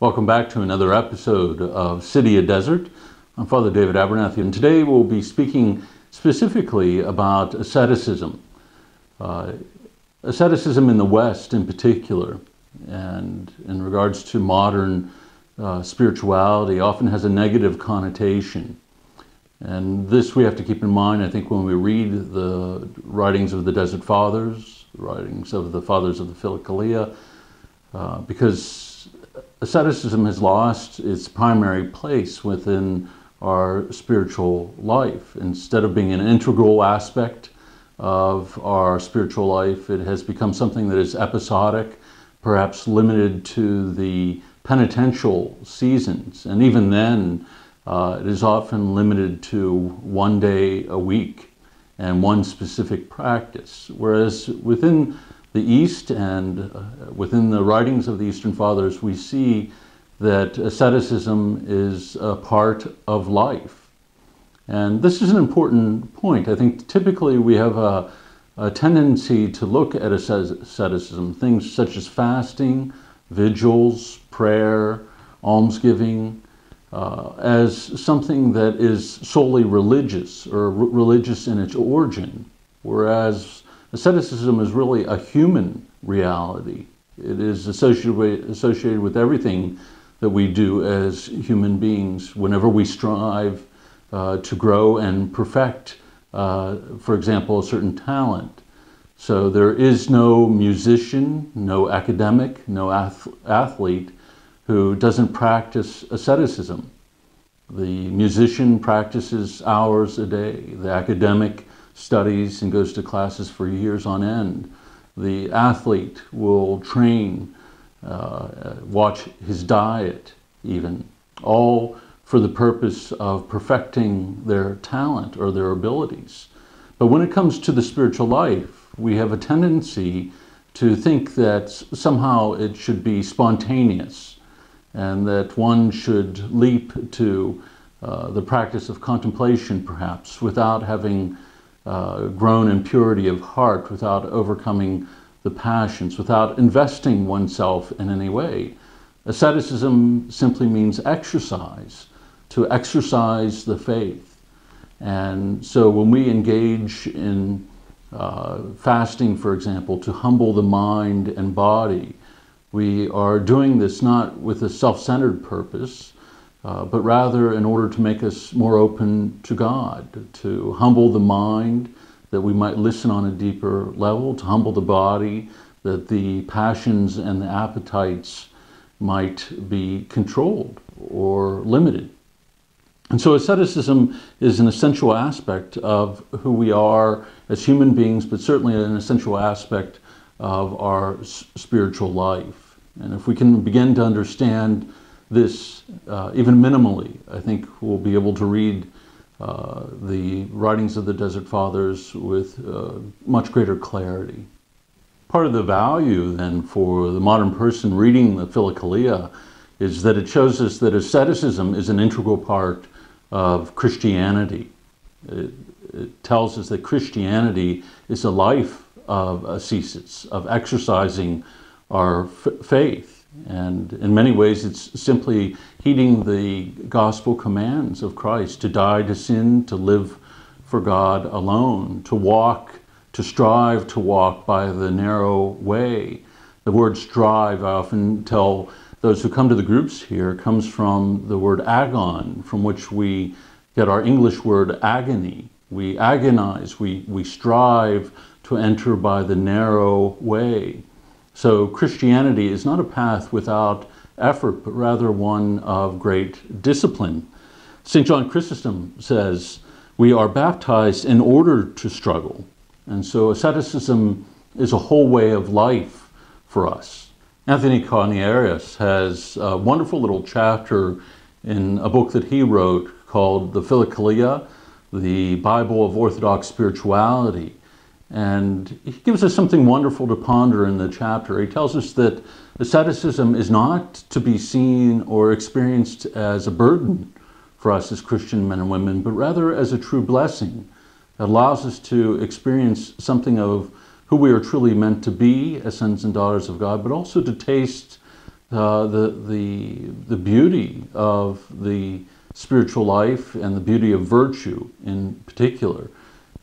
Welcome back to another episode of City of Desert. I'm Father David Abernathy, and today we'll be speaking specifically about asceticism. Asceticism in the West in particular, and in regards to modern spirituality, often has a negative connotation. And this we have to keep in mind, I think, when we read the writings of the Desert Fathers, the writings of the Fathers of the Philokalia, because asceticism has lost its primary place within our spiritual life. Instead of being an integral aspect of our spiritual life, it has become something that is episodic, perhaps limited to the penitential seasons. And even then, it is often limited to one day a week and one specific practice. Whereas within the East and within the writings of the Eastern Fathers, we see that asceticism is a part of life. And this is an important point. I think typically we have a tendency to look at asceticism, things such as fasting, vigils, prayer, almsgiving, as something that is solely religious or religious in its origin, whereas asceticism is really a human reality. It is associated with everything that we do as human beings. Whenever we strive to grow and perfect, for example, a certain talent. So there is no musician, no academic, no athlete who doesn't practice asceticism. The musician practices hours a day. The academic studies and goes to classes for years on end. The athlete will train, watch his diet even, all for the purpose of perfecting their talent or their abilities. But when it comes to the spiritual life, we have a tendency to think that somehow it should be spontaneous and that one should leap to the practice of contemplation perhaps without having grown in purity of heart, without overcoming the passions, without investing oneself in any way. Asceticism simply means exercise, to exercise the faith. And so when we engage in fasting, for example, to humble the mind and body, we are doing this not with a self-centered purpose, but rather in order to make us more open to God, to humble the mind that we might listen on a deeper level, to humble the body that the passions and the appetites might be controlled or limited. And so asceticism is an essential aspect of who we are as human beings, but certainly an essential aspect of our spiritual life. And if we can begin to understand this even minimally, I think we'll be able to read the writings of the Desert Fathers with much greater clarity. Part of the value then for the modern person reading the Philokalia is that it shows us that asceticism is an integral part of Christianity. It tells us that Christianity is a life of ascesis, of exercising our faith. And in many ways, it's simply heeding the gospel commands of Christ to die to sin, to live for God alone, to walk, to strive to walk by the narrow way. The word strive, I often tell those who come to the groups here, comes from the word agon, from which we get our English word agony. We agonize, we strive to enter by the narrow way. So Christianity is not a path without effort, but rather one of great discipline. St. John Chrysostom says, we are baptized in order to struggle. And so asceticism is a whole way of life for us. Anthony Cornierius has a wonderful little chapter in a book that he wrote called The Philokalia, the Bible of Orthodox Spirituality. And he gives us something wonderful to ponder in the chapter. He tells us that asceticism is not to be seen or experienced as a burden for us as Christian men and women, but rather as a true blessing that allows us to experience something of who we are truly meant to be as sons and daughters of God, but also to taste the beauty of the spiritual life and the beauty of virtue in particular.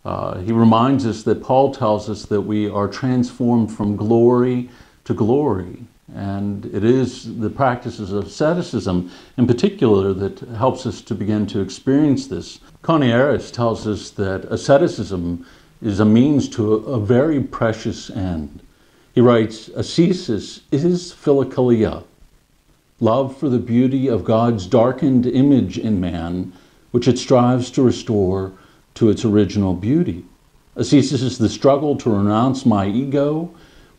He reminds us that Paul tells us that we are transformed from glory to glory. And it is the practices of asceticism in particular that helps us to begin to experience this. Cornierius tells us that asceticism is a means to a very precious end. He writes, "Ascesis is Philokalia, love for the beauty of God's darkened image in man, which it strives to restore to its original beauty. Ascesis is the struggle to renounce my ego,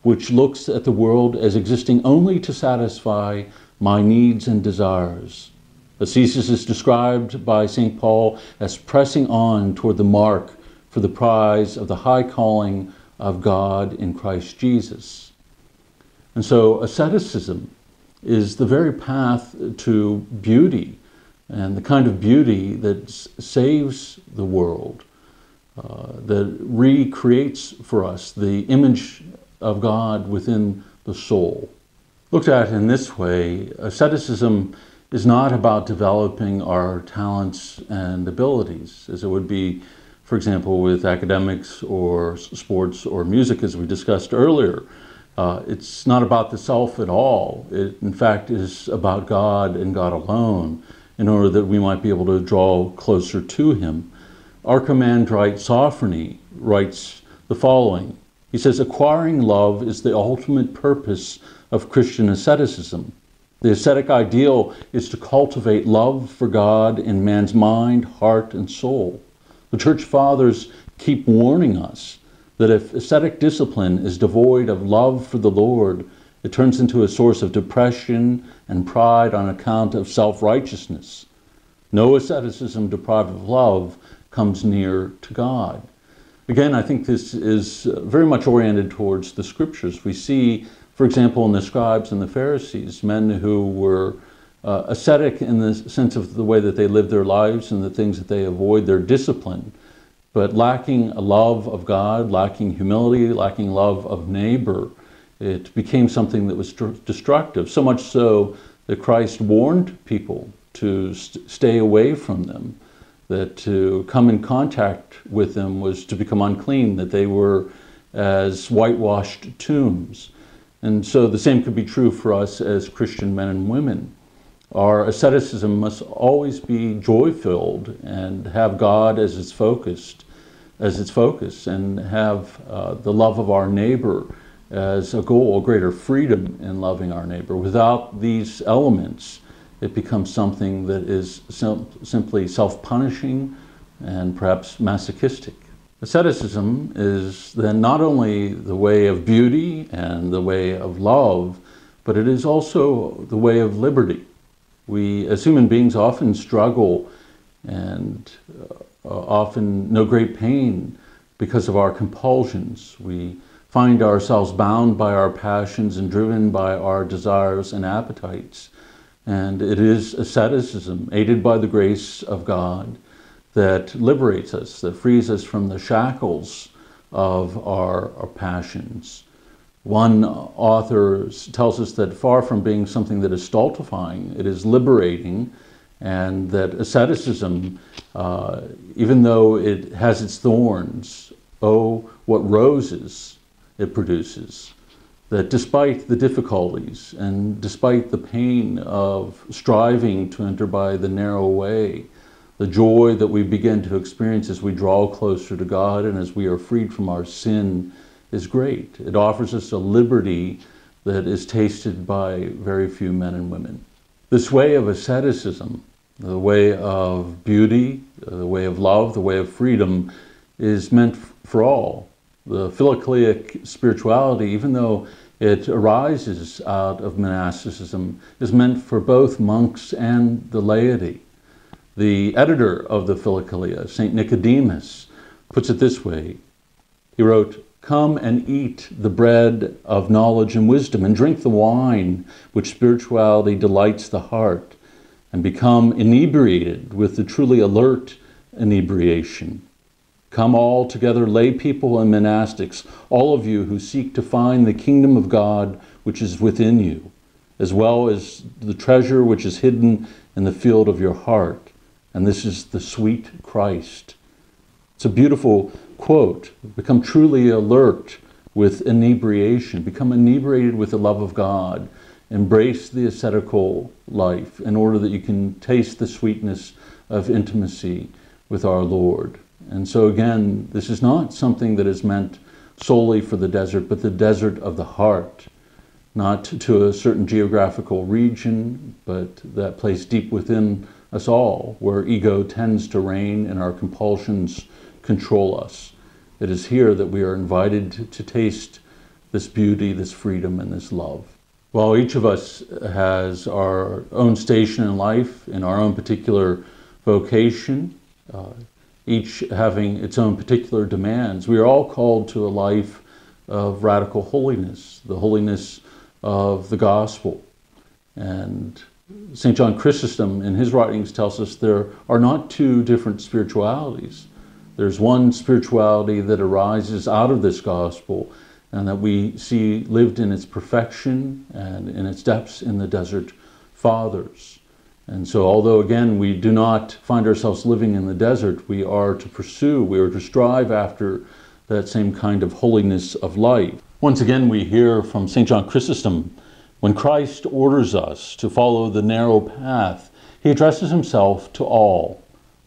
which looks at the world as existing only to satisfy my needs and desires. Ascesis is described by St. Paul as pressing on toward the mark for the prize of the high calling of God in Christ Jesus." And so asceticism is the very path to beauty, and the kind of beauty that saves the world, that recreates for us the image of God within the soul. Looked at in this way, asceticism is not about developing our talents and abilities, as it would be, for example, with academics or sports or music, as we discussed earlier. It's not about the self at all. It, in fact, is about God and God alone, in order that we might be able to draw closer to Him. Archimandrite Sophrony writes the following. He says, "Acquiring love is the ultimate purpose of Christian asceticism. The ascetic ideal is to cultivate love for God in man's mind, heart, and soul. The Church Fathers keep warning us that if ascetic discipline is devoid of love for the Lord, it turns into a source of depression and pride on account of self-righteousness. No asceticism deprived of love comes near to God." Again, I think this is very much oriented towards the Scriptures. We see, for example, in the scribes and the Pharisees, men who were ascetic in the sense of the way that they live their lives and the things that they avoid, their discipline, but lacking a love of God, lacking humility, lacking love of neighbor. It became something that was destructive, so much so that Christ warned people to stay away from them, that to come in contact with them was to become unclean, that they were as whitewashed tombs. And so the same could be true for us as Christian men and women. Our asceticism must always be joy-filled and have God as its focus, and have the love of our neighbor as a goal, a greater freedom in loving our neighbor. Without these elements, it becomes something that is simply self-punishing and perhaps masochistic. Asceticism is then not only the way of beauty and the way of love, but it is also the way of liberty. We, as human beings, often struggle and often know great pain because of our compulsions. We find ourselves bound by our passions and driven by our desires and appetites. And it is asceticism, aided by the grace of God, that liberates us, that frees us from the shackles of our passions. One author tells us that far from being something that is stultifying, it is liberating, and that asceticism, even though it has its thorns, oh, what roses it produces. That despite the difficulties and despite the pain of striving to enter by the narrow way, the joy that we begin to experience as we draw closer to God and as we are freed from our sin is great. It offers us a liberty that is tasted by very few men and women. This way of asceticism, the way of beauty, the way of love, the way of freedom, is meant for all. The Philocleic spirituality, even though it arises out of monasticism, is meant for both monks and the laity. The editor of the Philokalia, St. Nicodemus, puts it this way. He wrote, "Come and eat the bread of knowledge and wisdom, and drink the wine which spirituality delights the heart, and become inebriated with the truly alert inebriation. Come all together, lay people and monastics, all of you who seek to find the kingdom of God which is within you. as well as the treasure which is hidden in the field of your heart. And this is the sweet Christ. It's a beautiful quote. Become truly alert with inebriation. Become inebriated with the love of God. Embrace the ascetical life in order that you can taste the sweetness of intimacy with our Lord. And so again, this is not something that is meant solely for the desert, but the desert of the heart, not to a certain geographical region, but that place deep within us all, where ego tends to reign and our compulsions control us. It is here that we are invited to taste this beauty, this freedom, and this love. While each of us has our own station in life and our own particular vocation, each having its own particular demands, we are all called to a life of radical holiness, the holiness of the gospel. And St. John Chrysostom in his writings tells us there are not two different spiritualities. There's one spirituality that arises out of this gospel and that we see lived in its perfection and in its depths in the Desert Fathers. And so although again we do not find ourselves living in the desert, we are to pursue, we are to strive after that same kind of holiness of life. Once again we hear from St. John Chrysostom, when Christ orders us to follow the narrow path, he addresses himself to all.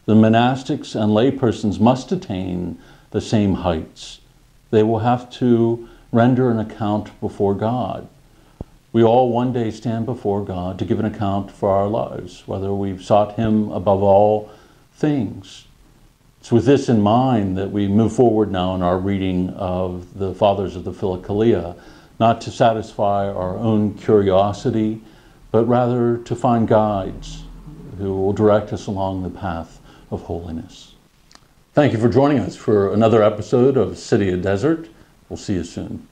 The monastics and laypersons must attain the same heights. They will have to render an account before God. We all one day stand before God to give an account for our lives, whether we've sought him above all things. It's with this in mind that we move forward now in our reading of the Fathers of the Philokalia, not to satisfy our own curiosity, but rather to find guides who will direct us along the path of holiness. Thank you for joining us for another episode of City of Desert. We'll see you soon.